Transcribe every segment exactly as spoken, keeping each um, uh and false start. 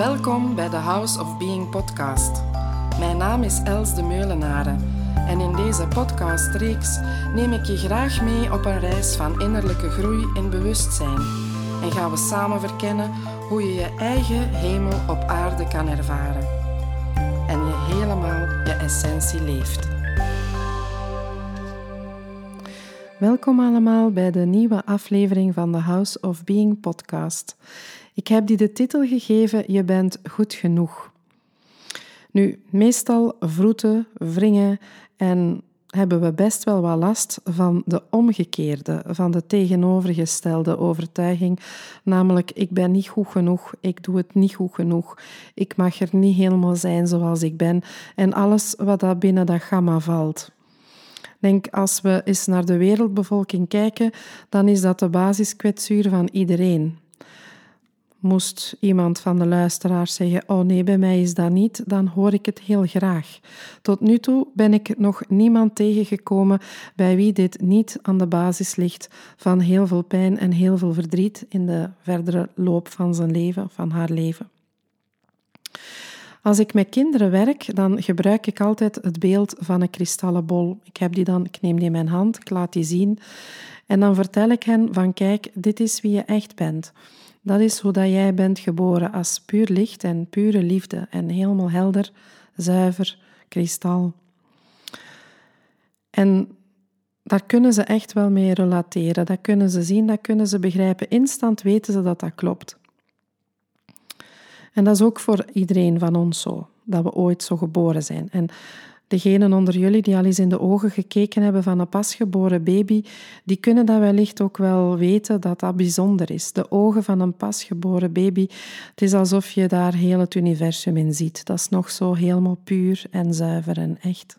Welkom bij de House of Being podcast. Mijn naam is Els de Meulenaren en in deze podcastreeks neem ik je graag mee op een reis van innerlijke groei en bewustzijn en gaan we samen verkennen hoe je je eigen hemel op aarde kan ervaren en je helemaal je essentie leeft. Welkom allemaal bij de nieuwe aflevering van de House of Being podcast. Ik heb die de titel gegeven, je bent goed genoeg. Nu, meestal vroeten, wringen en hebben we best wel wat last van de omgekeerde, van de tegenovergestelde overtuiging. Namelijk, ik ben niet goed genoeg, ik doe het niet goed genoeg, ik mag er niet helemaal zijn zoals ik ben en alles wat daar binnen dat gamma valt. Denk, als we eens naar de wereldbevolking kijken, dan is dat de basiskwetsuur van iedereen. Moest iemand van de luisteraars zeggen, oh nee, bij mij is dat niet, dan hoor ik het heel graag. Tot nu toe ben ik nog niemand tegengekomen bij wie dit niet aan de basis ligt van heel veel pijn en heel veel verdriet in de verdere loop van zijn leven, van haar leven. Als ik met kinderen werk, dan gebruik ik altijd het beeld van een kristallen bol. Ik heb die dan, ik neem die in mijn hand, ik laat die zien en dan vertel ik hen van kijk, dit is wie je echt bent. Dat is hoe dat jij bent geboren als puur licht en pure liefde en helemaal helder, zuiver, kristal. En daar kunnen ze echt wel mee relateren, dat kunnen ze zien, dat kunnen ze begrijpen. Instant weten ze dat dat klopt. En dat is ook voor iedereen van ons zo, dat we ooit zo geboren zijn. En degenen onder jullie die al eens in de ogen gekeken hebben van een pasgeboren baby, die kunnen dat wellicht ook wel weten dat dat bijzonder is. De ogen van een pasgeboren baby, het is alsof je daar heel het universum in ziet. Dat is nog zo helemaal puur en zuiver en echt.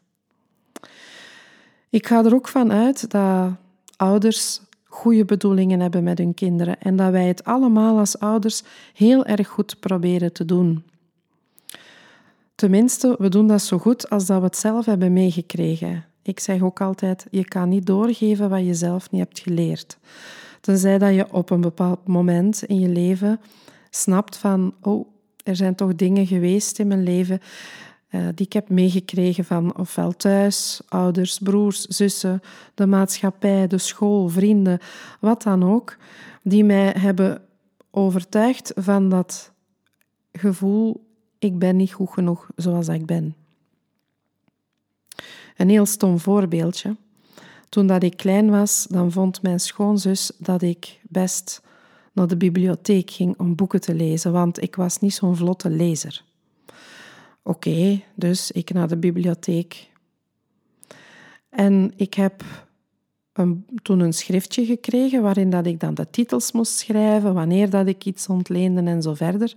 Ik ga er ook van uit dat ouders goede bedoelingen hebben met hun kinderen en dat wij het allemaal als ouders heel erg goed proberen te doen. Tenminste, we doen dat zo goed als dat we het zelf hebben meegekregen. Ik zeg ook altijd, je kan niet doorgeven wat je zelf niet hebt geleerd. Tenzij dat je op een bepaald moment in je leven snapt van, oh, er zijn toch dingen geweest in mijn leven die ik heb meegekregen van ofwel thuis, ouders, broers, zussen, de maatschappij, de school, vrienden, wat dan ook, die mij hebben overtuigd van dat gevoel, ik ben niet goed genoeg zoals ik ben. Een heel stom voorbeeldje. Toen dat ik klein was, dan vond mijn schoonzus dat ik best naar de bibliotheek ging om boeken te lezen, want ik was niet zo'n vlotte lezer. Oké, okay, dus ik naar de bibliotheek. En ik heb een, toen een schriftje gekregen waarin dat ik dan de titels moest schrijven, wanneer dat ik iets ontleende en zo verder.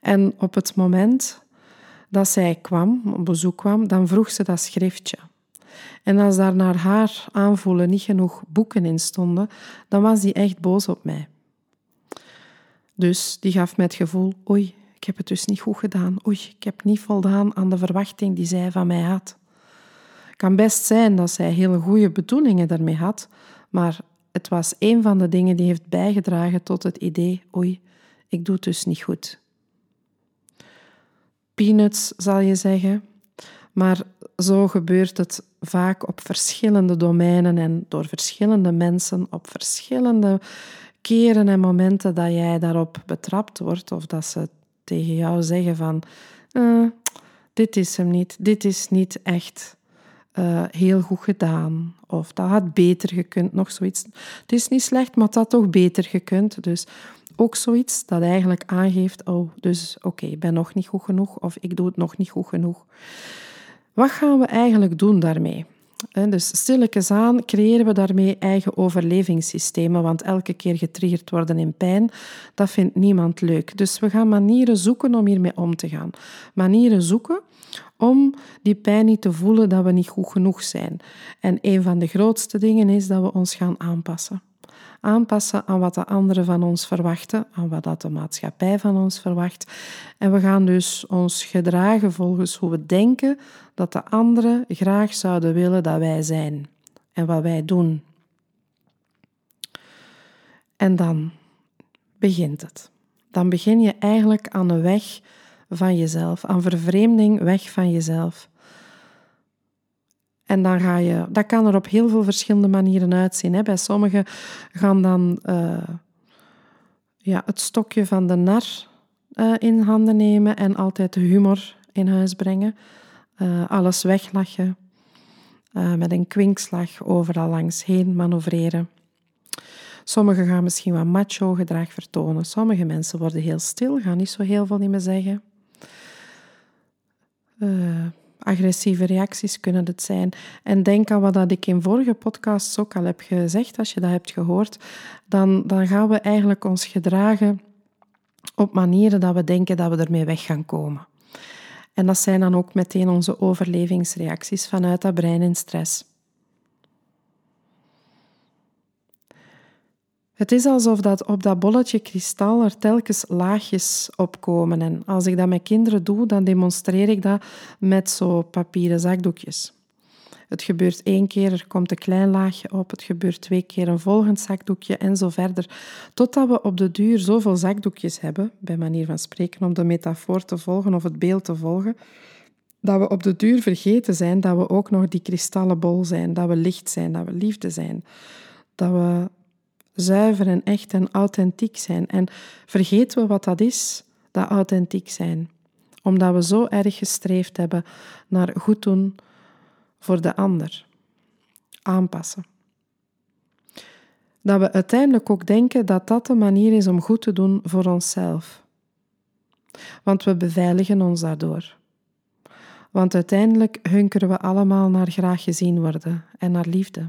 En op het moment dat zij kwam, op bezoek kwam, dan vroeg ze dat schriftje. En als daar naar haar aanvoelen niet genoeg boeken in stonden, dan was die echt boos op mij. Dus die gaf mij het gevoel, oei, ik heb het dus niet goed gedaan. Oei, ik heb niet voldaan aan de verwachting die zij van mij had. Het kan best zijn dat zij hele goede bedoelingen daarmee had, maar het was een van de dingen die heeft bijgedragen tot het idee, oei, ik doe het dus niet goed. Peanuts, zal je zeggen. Maar zo gebeurt het vaak op verschillende domeinen en door verschillende mensen op verschillende keren en momenten dat jij daarop betrapt wordt of dat ze tegen jou zeggen van eh, dit is hem niet, dit is niet echt uh, heel goed gedaan of dat had beter gekund, nog zoiets. Het is niet slecht, maar dat had toch beter gekund, dus... Ook zoiets dat eigenlijk aangeeft, oh, dus oké, okay, ik ben nog niet goed genoeg of ik doe het nog niet goed genoeg. Wat gaan we eigenlijk doen daarmee? Dus stilletjes aan creëren we daarmee eigen overlevingssystemen, want elke keer getriggerd worden in pijn, dat vindt niemand leuk. Dus we gaan manieren zoeken om hiermee om te gaan. Manieren zoeken om die pijn niet te voelen dat we niet goed genoeg zijn. En een van de grootste dingen is dat we ons gaan aanpassen. Aanpassen aan wat de anderen van ons verwachten, aan wat de maatschappij van ons verwacht. En we gaan dus ons gedragen volgens hoe we denken dat de anderen graag zouden willen dat wij zijn en wat wij doen. En dan begint het. dan begin je eigenlijk aan de weg van jezelf, aan vervreemding weg van jezelf. En dan ga je... Dat kan er op heel veel verschillende manieren uitzien, hè. Bij sommigen gaan dan uh, ja, het stokje van de nar uh, in handen nemen en altijd de humor in huis brengen. Uh, alles weglachen. Uh, met een kwinkslag overal langs heen manoeuvreren. Sommigen gaan misschien wat macho gedrag vertonen. Sommige mensen worden heel stil, gaan niet zo heel veel niet meer zeggen. Uh, agressieve reacties kunnen het zijn. En denk aan wat ik in vorige podcasts ook al heb gezegd, als je dat hebt gehoord, dan, dan gaan we eigenlijk ons gedragen op manieren dat we denken dat we ermee weg gaan komen. En dat zijn dan ook meteen onze overlevingsreacties vanuit dat brein in stress. Het is alsof dat op dat bolletje kristal er telkens laagjes opkomen. En als ik dat met kinderen doe, dan demonstreer ik dat met zo'n papieren zakdoekjes. Het gebeurt één keer, er komt een klein laagje op. Het gebeurt twee keer een volgend zakdoekje en zo verder. Totdat we op de duur zoveel zakdoekjes hebben, bij manier van spreken, om de metafoor te volgen of het beeld te volgen, dat we op de duur vergeten zijn dat we ook nog die kristallenbol zijn, dat we licht zijn, dat we liefde zijn, dat we zuiver en echt en authentiek zijn. En vergeten we wat dat is, dat authentiek zijn. Omdat we zo erg gestreefd hebben naar goed doen, voor de ander. Aanpassen. Dat we uiteindelijk ook denken dat dat de manier is om goed te doen voor onszelf. Want we beveiligen ons daardoor. Want uiteindelijk hunkeren we allemaal naar graag gezien worden en naar liefde.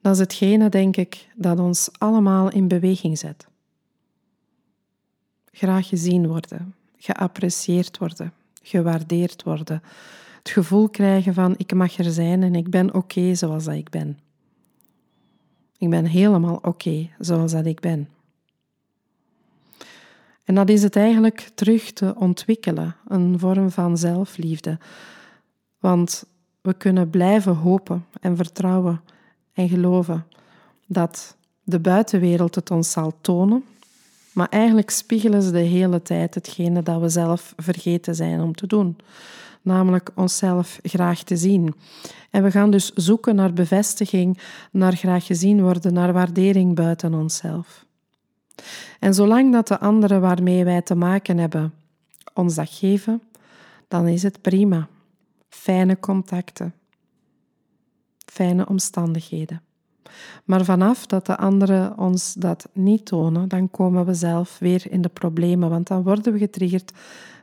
Dat is hetgene, denk ik, dat ons allemaal in beweging zet. Graag gezien worden, geapprecieerd worden, gewaardeerd worden. Het gevoel krijgen van, ik mag er zijn en ik ben oké okay zoals dat ik ben. Ik ben helemaal oké okay zoals dat ik ben. En dat is het eigenlijk terug te ontwikkelen, een vorm van zelfliefde. Want we kunnen blijven hopen en vertrouwen en geloven dat de buitenwereld het ons zal tonen. Maar eigenlijk spiegelen ze de hele tijd hetgene dat we zelf vergeten zijn om te doen. Namelijk onszelf graag te zien. En we gaan dus zoeken naar bevestiging, naar graag gezien worden, naar waardering buiten onszelf. En zolang dat de anderen waarmee wij te maken hebben ons dat geven, dan is het prima. Fijne contacten. Fijne omstandigheden. Maar vanaf dat de anderen ons dat niet tonen, dan komen we zelf weer in de problemen, want dan worden we getriggerd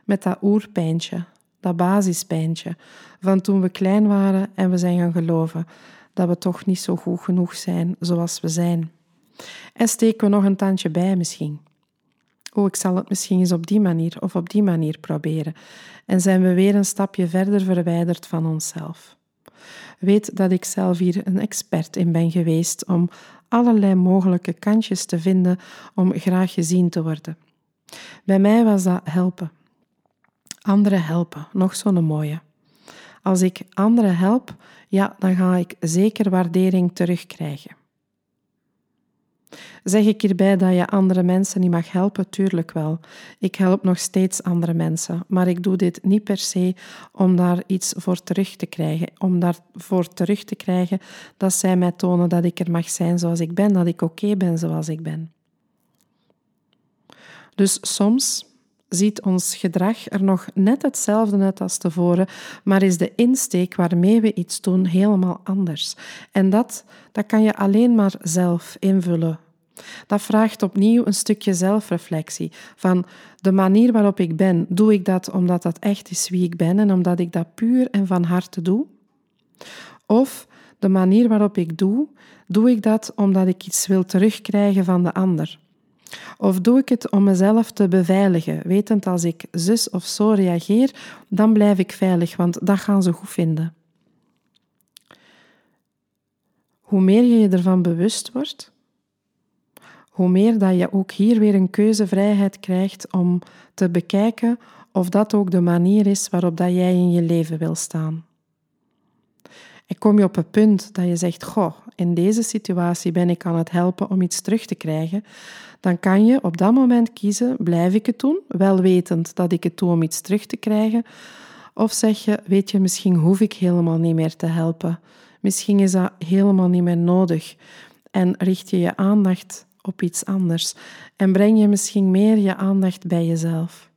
met dat oerpijntje, dat basispijntje, van toen we klein waren en we zijn gaan geloven dat we toch niet zo goed genoeg zijn zoals we zijn. En steken we nog een tandje bij misschien. Oh, ik zal het misschien eens op die manier of op die manier proberen. En zijn we weer een stapje verder verwijderd van onszelf. Weet dat ik zelf hier een expert in ben geweest om allerlei mogelijke kantjes te vinden om graag gezien te worden. Bij mij was dat helpen. Anderen helpen, nog zo'n mooie. Als ik anderen help, ja, dan ga ik zeker waardering terugkrijgen. Zeg ik hierbij dat je andere mensen niet mag helpen? Tuurlijk wel. Ik help nog steeds andere mensen, maar ik doe dit niet per se om daar iets voor terug te krijgen. Om daarvoor terug te krijgen dat zij mij tonen dat ik er mag zijn zoals ik ben, dat ik oké ben zoals ik ben. Dus soms ziet ons gedrag er nog net hetzelfde uit als tevoren, maar is de insteek waarmee we iets doen helemaal anders. En dat, dat kan je alleen maar zelf invullen. Dat vraagt opnieuw een stukje zelfreflectie. Van de manier waarop ik ben, doe ik dat omdat dat echt is wie ik ben en omdat ik dat puur en van harte doe? Of de manier waarop ik doe, doe ik dat omdat ik iets wil terugkrijgen van de ander? Of doe ik het om mezelf te beveiligen, wetend als ik zus of zo reageer, dan blijf ik veilig, want dat gaan ze goed vinden. Hoe meer je je ervan bewust wordt, hoe meer dat je ook hier weer een keuzevrijheid krijgt om te bekijken of dat ook de manier is waarop dat jij in je leven wil staan. En kom je op het punt dat je zegt, goh, in deze situatie ben ik aan het helpen om iets terug te krijgen, dan kan je op dat moment kiezen, blijf ik het doen, wel wetend dat ik het doe om iets terug te krijgen, of zeg je, weet je, misschien hoef ik helemaal niet meer te helpen. Misschien is dat helemaal niet meer nodig. En richt je je aandacht op iets anders. En breng je misschien meer je aandacht bij jezelf.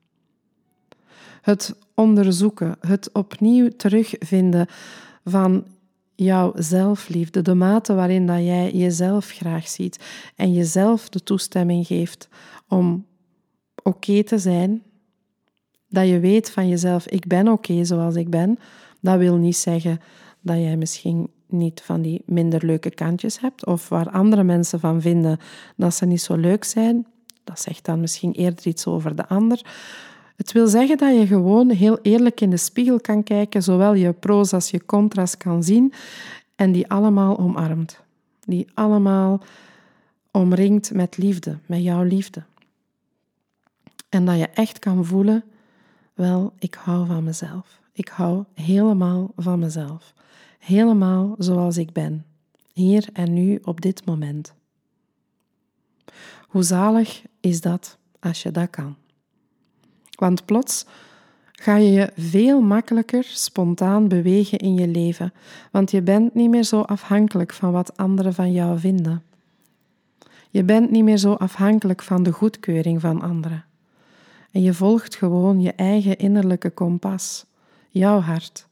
Het onderzoeken, het opnieuw terugvinden van jouw zelfliefde, de mate waarin dat jij jezelf graag ziet en jezelf de toestemming geeft om oké te zijn, dat je weet van jezelf, ik ben oké zoals ik ben, dat wil niet zeggen dat jij misschien niet van die minder leuke kantjes hebt of waar andere mensen van vinden dat ze niet zo leuk zijn. Dat zegt dan misschien eerder iets over de ander. Het wil zeggen dat je gewoon heel eerlijk in de spiegel kan kijken, zowel je pro's als je contra's kan zien en die allemaal omarmt. Die allemaal omringt met liefde, met jouw liefde. En dat je echt kan voelen, wel, ik hou van mezelf. Ik hou helemaal van mezelf. Helemaal zoals ik ben. Hier en nu, op dit moment. Hoe zalig is dat als je dat kan? Want plots ga je je veel makkelijker spontaan bewegen in je leven. Want je bent niet meer zo afhankelijk van wat anderen van jou vinden. Je bent niet meer zo afhankelijk van de goedkeuring van anderen. En je volgt gewoon je eigen innerlijke kompas, jouw hart.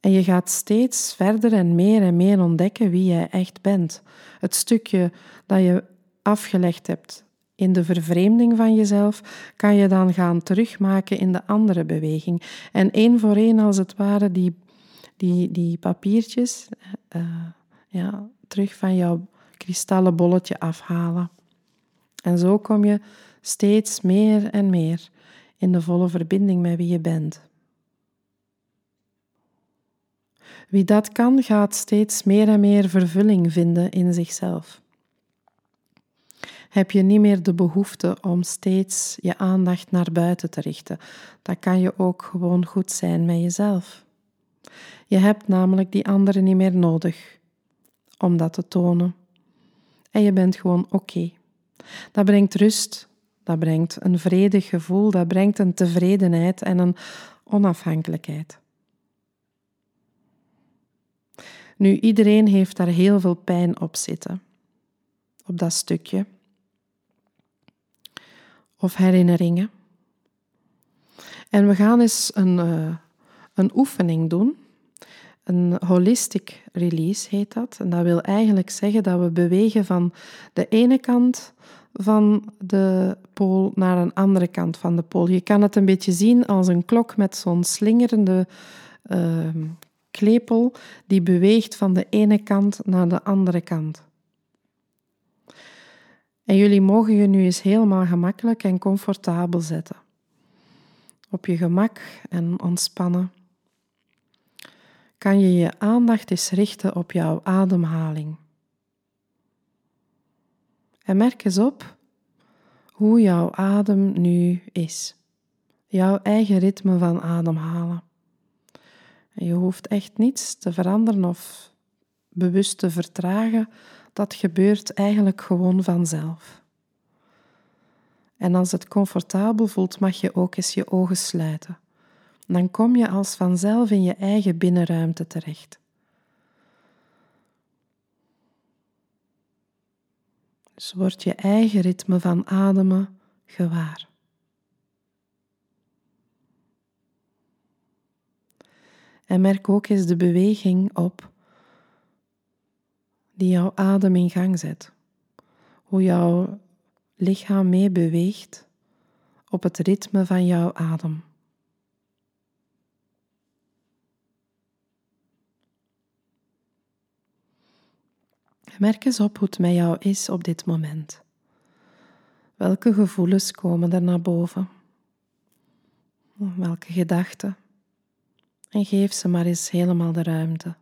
En je gaat steeds verder en meer en meer ontdekken wie jij echt bent. Het stukje dat je afgelegd hebt in de vervreemding van jezelf, kan je dan gaan terugmaken in de andere beweging. En één voor één, als het ware, die, die, die papiertjes uh, ja, terug van jouw kristallen bolletje afhalen. En zo kom je steeds meer en meer in de volle verbinding met wie je bent. Wie dat kan, gaat steeds meer en meer vervulling vinden in zichzelf. Heb je niet meer de behoefte om steeds je aandacht naar buiten te richten. Dan kan je ook gewoon goed zijn met jezelf. Je hebt namelijk die anderen niet meer nodig om dat te tonen. En je bent gewoon oké. Dat brengt rust, dat brengt een vredig gevoel, dat brengt een tevredenheid en een onafhankelijkheid. Nu, iedereen heeft daar heel veel pijn op zitten, op dat stukje. Of herinneringen. En we gaan eens een, uh, een oefening doen. Een holistic release heet dat. En dat wil eigenlijk zeggen dat we bewegen van de ene kant van de pool naar een andere kant van de pool. Je kan het een beetje zien als een klok met zo'n slingerende uh, klepel die beweegt van de ene kant naar de andere kant. En jullie mogen je nu eens helemaal gemakkelijk en comfortabel zetten. Op je gemak en ontspannen. Kan je je aandacht eens richten op jouw ademhaling. En merk eens op hoe jouw adem nu is. Jouw eigen ritme van ademhalen. En je hoeft echt niets te veranderen of bewust te vertragen. Dat gebeurt eigenlijk gewoon vanzelf. En als het comfortabel voelt, mag je ook eens je ogen sluiten. Dan kom je als vanzelf in je eigen binnenruimte terecht. Dus wordt je eigen ritme van ademen gewaar. En merk ook eens de beweging op die jouw adem in gang zet. Hoe jouw lichaam mee beweegt op het ritme van jouw adem. Merk eens op hoe het met jou is op dit moment. Welke gevoelens komen er naar boven? Welke gedachten? En geef ze maar eens helemaal de ruimte.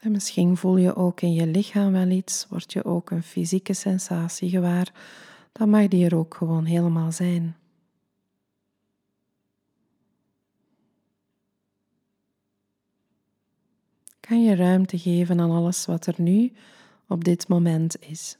En misschien voel je ook in je lichaam wel iets, word je ook een fysieke sensatie gewaar, dan mag die er ook gewoon helemaal zijn. kan je ruimte geven aan alles wat er nu op dit moment is.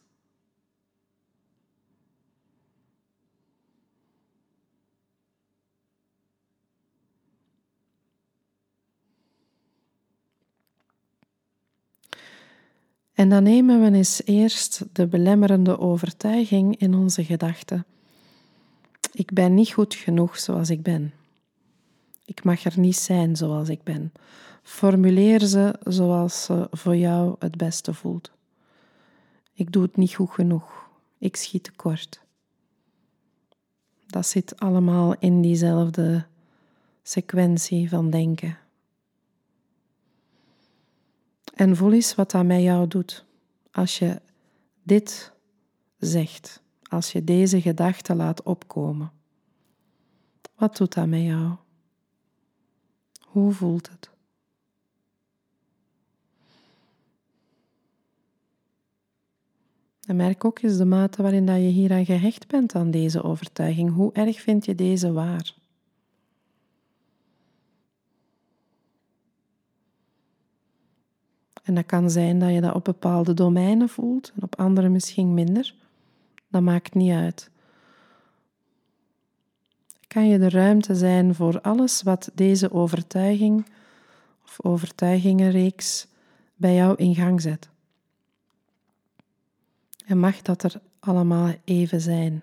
En dan nemen we eens eerst de belemmerende overtuiging in onze gedachten. Ik ben niet goed genoeg zoals ik ben. Ik mag er niet zijn zoals ik ben. Formuleer ze zoals ze voor jou het beste voelt. Ik doe het niet goed genoeg. Ik schiet tekort. Dat zit allemaal in diezelfde sequentie van denken. En voel eens wat dat met jou doet. Als je dit zegt, als je deze gedachte laat opkomen. Wat doet dat met jou? Hoe voelt het? En merk ook eens de mate waarin dat je hier aan gehecht bent aan deze overtuiging. Hoe erg vind je deze waar? En dat kan zijn dat je dat op bepaalde domeinen voelt en op andere misschien minder. Dat maakt niet uit. Kan je de ruimte zijn voor alles wat deze overtuiging of overtuigingenreeks bij jou in gang zet. En mag dat er allemaal even zijn.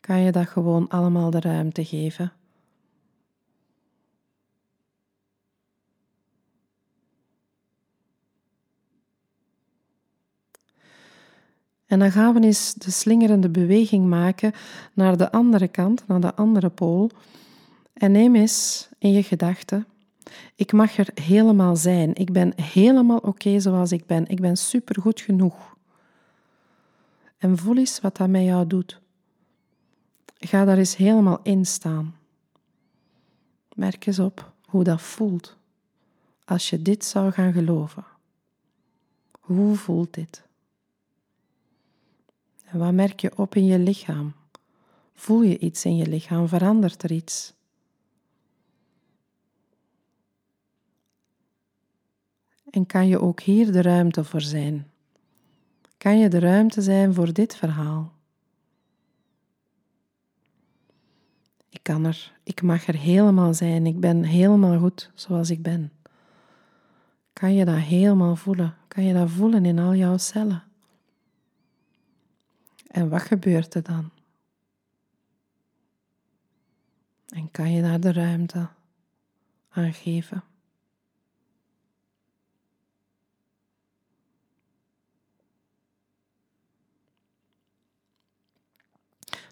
Kan je dat gewoon allemaal de ruimte geven. En dan gaan we eens de slingerende beweging maken naar de andere kant, naar de andere pool. En neem eens in je gedachten, ik mag er helemaal zijn. Ik ben helemaal oké okay zoals ik ben. Ik ben supergoed genoeg. En voel eens wat dat met jou doet. Ga daar eens helemaal in staan. Merk eens op hoe dat voelt. Als je dit zou gaan geloven. Hoe voelt dit? En wat merk je op in je lichaam? Voel je iets in je lichaam? Verandert er iets? En kan je ook hier de ruimte voor zijn? Kan je de ruimte zijn voor dit verhaal? Ik kan er, ik mag er helemaal zijn. Ik ben helemaal goed zoals ik ben. Kan je dat helemaal voelen? Kan je dat voelen in al jouw cellen? En wat gebeurt er dan? En kan je daar de ruimte aan geven?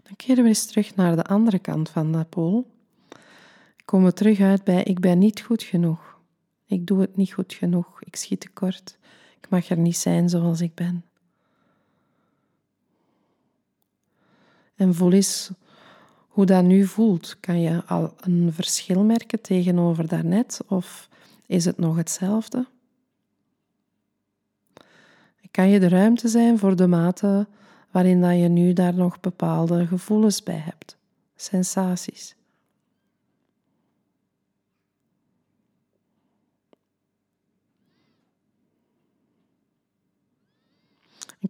Dan keren we eens terug naar de andere kant van de pool. Dan komen we terug uit bij ik ben niet goed genoeg. Ik doe het niet goed genoeg. Ik schiet tekort. Ik mag er niet zijn zoals ik ben. En voel eens hoe dat nu voelt. Kan je al een verschil merken tegenover daarnet? Of is het nog hetzelfde? Kan je de ruimte zijn voor de mate waarin dat je nu daar nog bepaalde gevoelens bij hebt? Sensaties.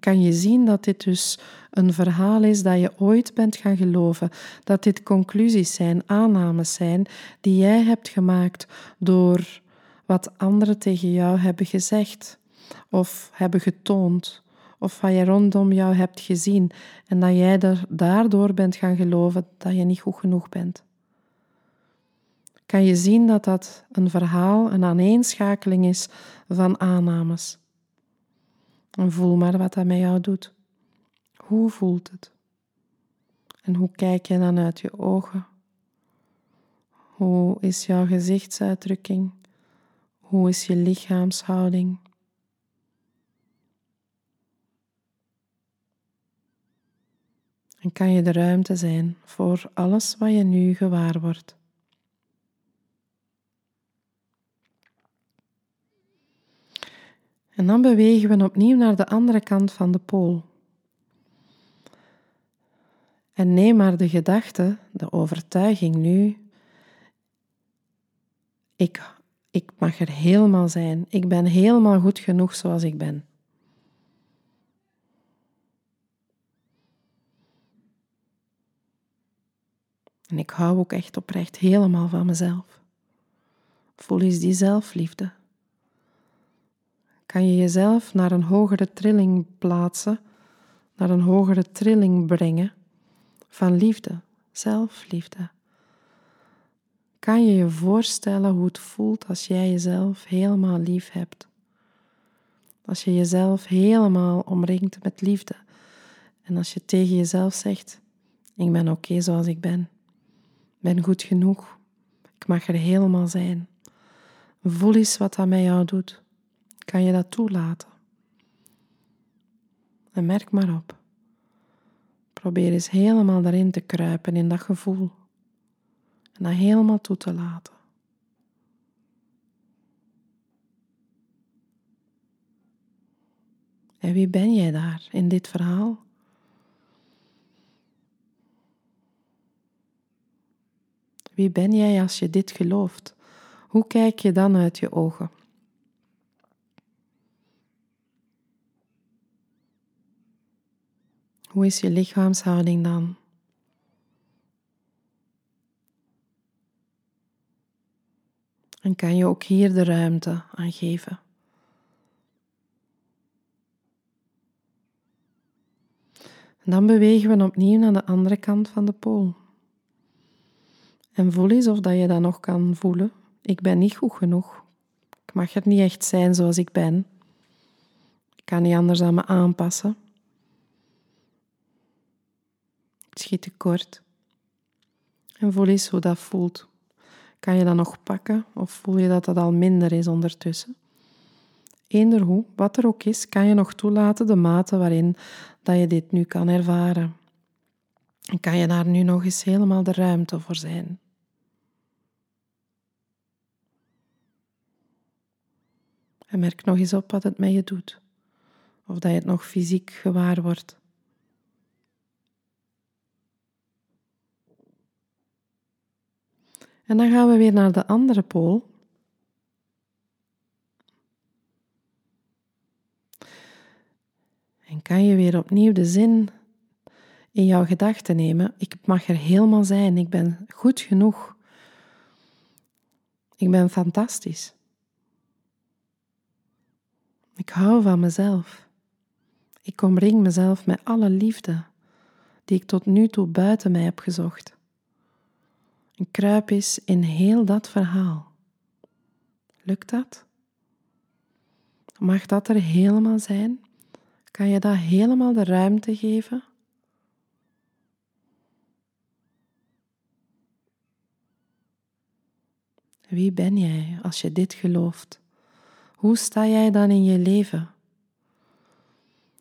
Kan je zien dat dit dus een verhaal is dat je ooit bent gaan geloven, dat dit conclusies zijn, aannames zijn, die jij hebt gemaakt door wat anderen tegen jou hebben gezegd of hebben getoond of wat je rondom jou hebt gezien en dat jij er daardoor bent gaan geloven dat je niet goed genoeg bent. Kan je zien dat dat een verhaal, een aaneenschakeling is van aannames? En voel maar wat dat met jou doet. Hoe voelt het? En hoe kijk je dan uit je ogen? Hoe is jouw gezichtsuitdrukking? Hoe is je lichaamshouding? En kan je de ruimte zijn voor alles wat je nu gewaar wordt? En dan bewegen we opnieuw naar de andere kant van de pool. En neem maar de gedachte, de overtuiging nu. Ik, Ik mag er helemaal zijn. Ik ben helemaal goed genoeg zoals ik ben. En ik hou ook echt oprecht helemaal van mezelf. Voel eens die zelfliefde. Kan je jezelf naar een hogere trilling plaatsen, naar een hogere trilling brengen van liefde, zelfliefde. Kan je je voorstellen hoe het voelt als jij jezelf helemaal lief hebt? Als je jezelf helemaal omringt met liefde. En als je tegen jezelf zegt, ik ben oké zoals ik ben. Ik ben goed genoeg. Ik mag er helemaal zijn. Voel eens wat dat met jou doet. Kan je dat toelaten? En merk maar op. Probeer eens helemaal daarin te kruipen, in dat gevoel. En dat helemaal toe te laten. En wie ben jij daar in dit verhaal? Wie ben jij als je dit gelooft? Hoe kijk je dan uit je ogen? Hoe is je lichaamshouding dan? En kan je ook hier de ruimte aan geven. En dan bewegen we opnieuw naar de andere kant van de pool. En voel eens of dat je dat nog kan voelen. Ik ben niet goed genoeg. Ik mag er niet echt zijn zoals ik ben. Ik kan niet anders aan me aanpassen. Ik schiet tekort. En voel eens hoe dat voelt. Kan je dat nog pakken of voel je dat dat al minder is ondertussen? Eender hoe, wat er ook is, kan je nog toelaten de mate waarin dat je dit nu kan ervaren. En kan je daar nu nog eens helemaal de ruimte voor zijn. En merk nog eens op wat het met je doet. Of dat je het nog fysiek gewaar wordt. En dan gaan we weer naar de andere pool. En kan je weer opnieuw de zin in jouw gedachten nemen. Ik mag er helemaal zijn. Ik ben goed genoeg. Ik ben fantastisch. Ik hou van mezelf. Ik omring mezelf met alle liefde die ik tot nu toe buiten mij heb gezocht. En kruip eens in heel dat verhaal. Lukt dat? Mag dat er helemaal zijn? Kan je dat helemaal de ruimte geven? Wie ben jij als je dit gelooft? Hoe sta jij dan in je leven?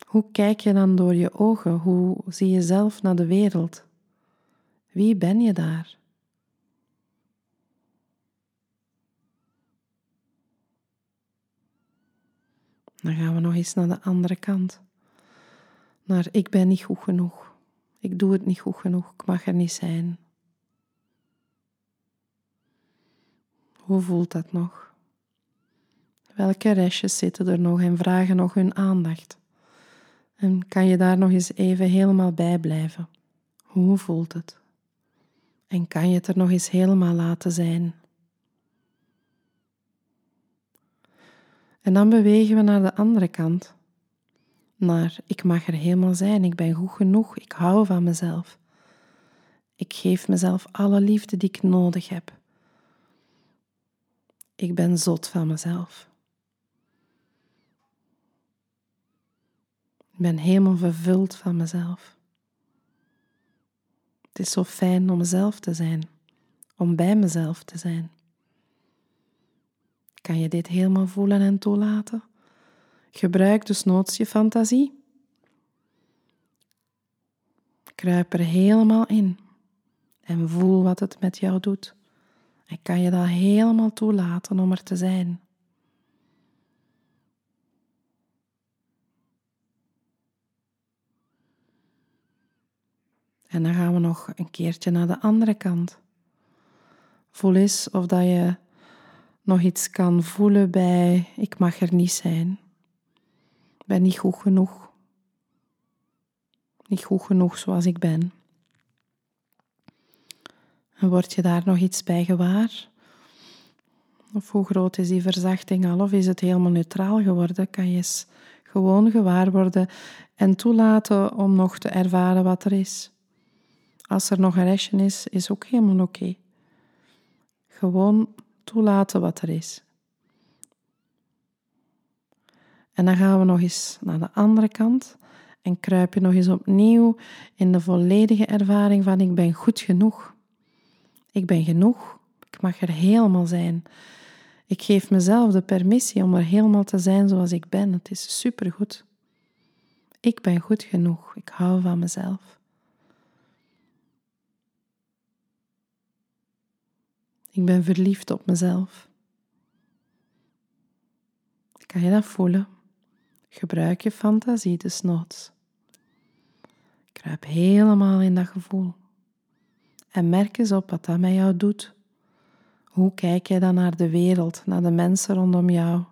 Hoe kijk je dan door je ogen? Hoe zie je zelf naar de wereld? Wie ben je daar? Dan gaan we nog eens naar de andere kant. Naar ik ben niet goed genoeg. Ik doe het niet goed genoeg. Ik mag er niet zijn. Hoe voelt dat nog? Welke restjes zitten er nog en vragen nog hun aandacht? En kan je daar nog eens even helemaal bij blijven? Hoe voelt het? En kan je het er nog eens helemaal laten zijn? En dan bewegen we naar de andere kant. Naar, ik mag er helemaal zijn, ik ben goed genoeg, ik hou van mezelf. Ik geef mezelf alle liefde die ik nodig heb. Ik ben zot van mezelf. Ik ben helemaal vervuld van mezelf. Het is zo fijn om mezelf te zijn, om bij mezelf te zijn. Kan je dit helemaal voelen en toelaten? Gebruik dus noods je fantasie. Kruip er helemaal in en voel wat het met jou doet. En kan je dat helemaal toelaten om er te zijn. En dan gaan we nog een keertje naar de andere kant. Voel eens of dat je nog iets kan voelen bij ik mag er niet zijn. Ik ben niet goed genoeg. Niet goed genoeg zoals ik ben. En word je daar nog iets bij gewaar? Of hoe groot is die verzachting al? Of is het helemaal neutraal geworden? Kan je eens gewoon gewaar worden en toelaten om nog te ervaren wat er is. Als er nog een restje is, is ook helemaal oké. Gewoon toelaten wat er is. En dan gaan we nog eens naar de andere kant en kruip je nog eens opnieuw in de volledige ervaring van ik ben goed genoeg. Ik ben genoeg. Ik mag er helemaal zijn. Ik geef mezelf de permissie om er helemaal te zijn zoals ik ben. Het is supergoed. Ik ben goed genoeg. Ik hou van mezelf. Ik ben verliefd op mezelf. Kan je dat voelen? Gebruik je fantasie desnoods. Kruip helemaal in dat gevoel. En merk eens op wat dat met jou doet. Hoe kijk jij dan naar de wereld, naar de mensen rondom jou?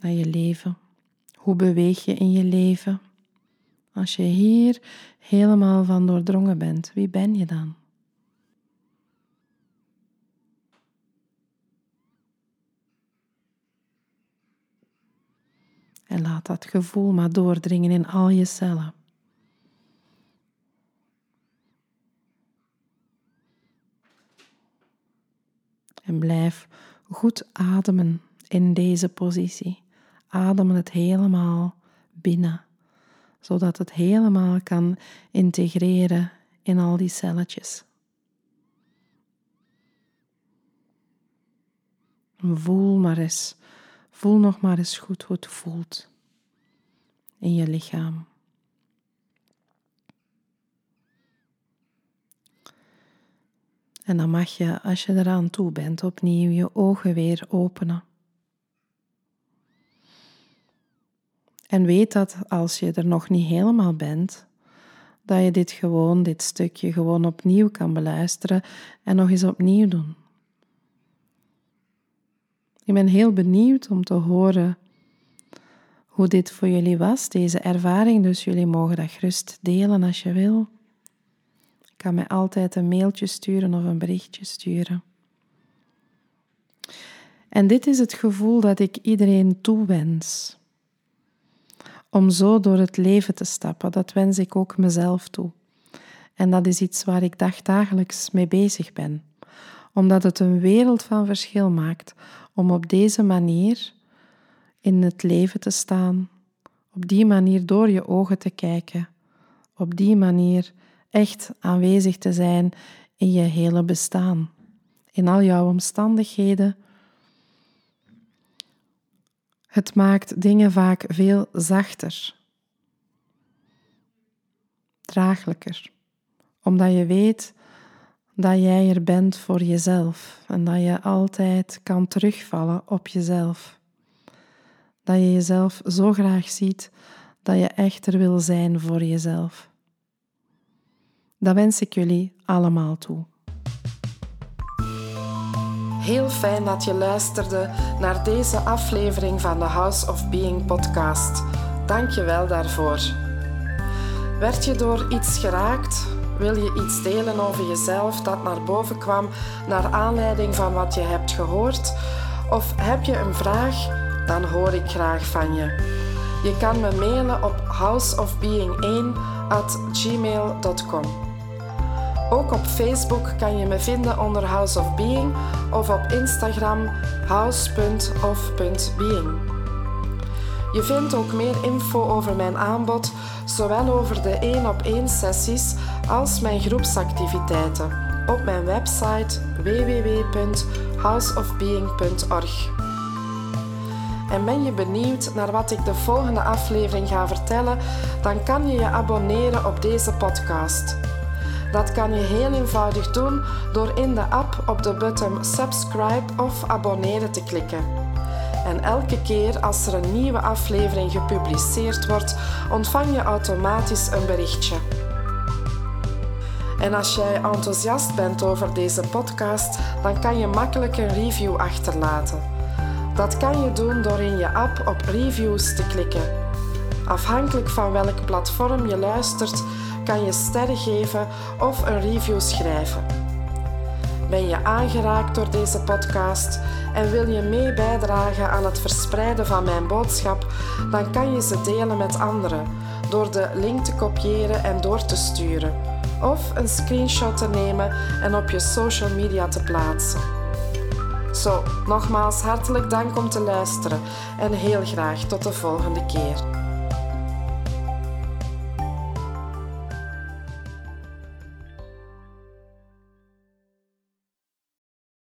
Naar je leven. Hoe beweeg je in je leven? Als je hier helemaal van doordrongen bent, wie ben je dan? En laat dat gevoel maar doordringen in al je cellen. En blijf goed ademen in deze positie. Adem het helemaal binnen, zodat het helemaal kan integreren in al die celletjes. Voel maar eens, voel nog maar eens goed hoe het voelt in je lichaam. En dan mag je, als je eraan toe bent, opnieuw je ogen weer openen. En weet dat als je er nog niet helemaal bent, dat je dit gewoon, dit stukje gewoon opnieuw kan beluisteren en nog eens opnieuw doen. Ik ben heel benieuwd om te horen hoe dit voor jullie was, deze ervaring. Dus jullie mogen dat gerust delen als je wil. Ik kan mij altijd een mailtje sturen of een berichtje sturen. En dit is het gevoel dat ik iedereen toewens. Om zo door het leven te stappen, dat wens ik ook mezelf toe. En dat is iets waar ik dagdagelijks mee bezig ben. Omdat het een wereld van verschil maakt om op deze manier in het leven te staan. Op die manier door je ogen te kijken. Op die manier echt aanwezig te zijn in je hele bestaan, in al jouw omstandigheden. Het maakt dingen vaak veel zachter, draaglijker, omdat je weet dat jij er bent voor jezelf en dat je altijd kan terugvallen op jezelf. Dat je jezelf zo graag ziet dat je echt er wil zijn voor jezelf. Dat wens ik jullie allemaal toe. Heel fijn dat je luisterde naar deze aflevering van de House of Being podcast. Dank je wel daarvoor. Werd je door iets geraakt? Wil je iets delen over jezelf dat naar boven kwam naar aanleiding van wat je hebt gehoord? Of heb je een vraag? Dan hoor ik graag van je. Je kan me mailen op houseofbeing one at gmail dot com. Ook op Facebook kan je me vinden onder House of Being of op Instagram house dot of dot being. Je vindt ook meer info over mijn aanbod, zowel over de één op één sessies als mijn groepsactiviteiten, op mijn website w w w dot house of being dot org. En ben je benieuwd naar wat ik de volgende aflevering ga vertellen, dan kan je je abonneren op deze podcast. Dat kan je heel eenvoudig doen door in de app op de button subscribe of abonneren te klikken. En elke keer als er een nieuwe aflevering gepubliceerd wordt, ontvang je automatisch een berichtje. En als jij enthousiast bent over deze podcast, dan kan je makkelijk een review achterlaten. Dat kan je doen door in je app op reviews te klikken. Afhankelijk van welk platform je luistert, kan je sterren geven of een review schrijven. Ben je aangeraakt door deze podcast en wil je mee bijdragen aan het verspreiden van mijn boodschap, dan kan je ze delen met anderen door de link te kopiëren en door te sturen, of een screenshot te nemen en op je social media te plaatsen. Zo, nogmaals hartelijk dank om te luisteren en heel graag tot de volgende keer.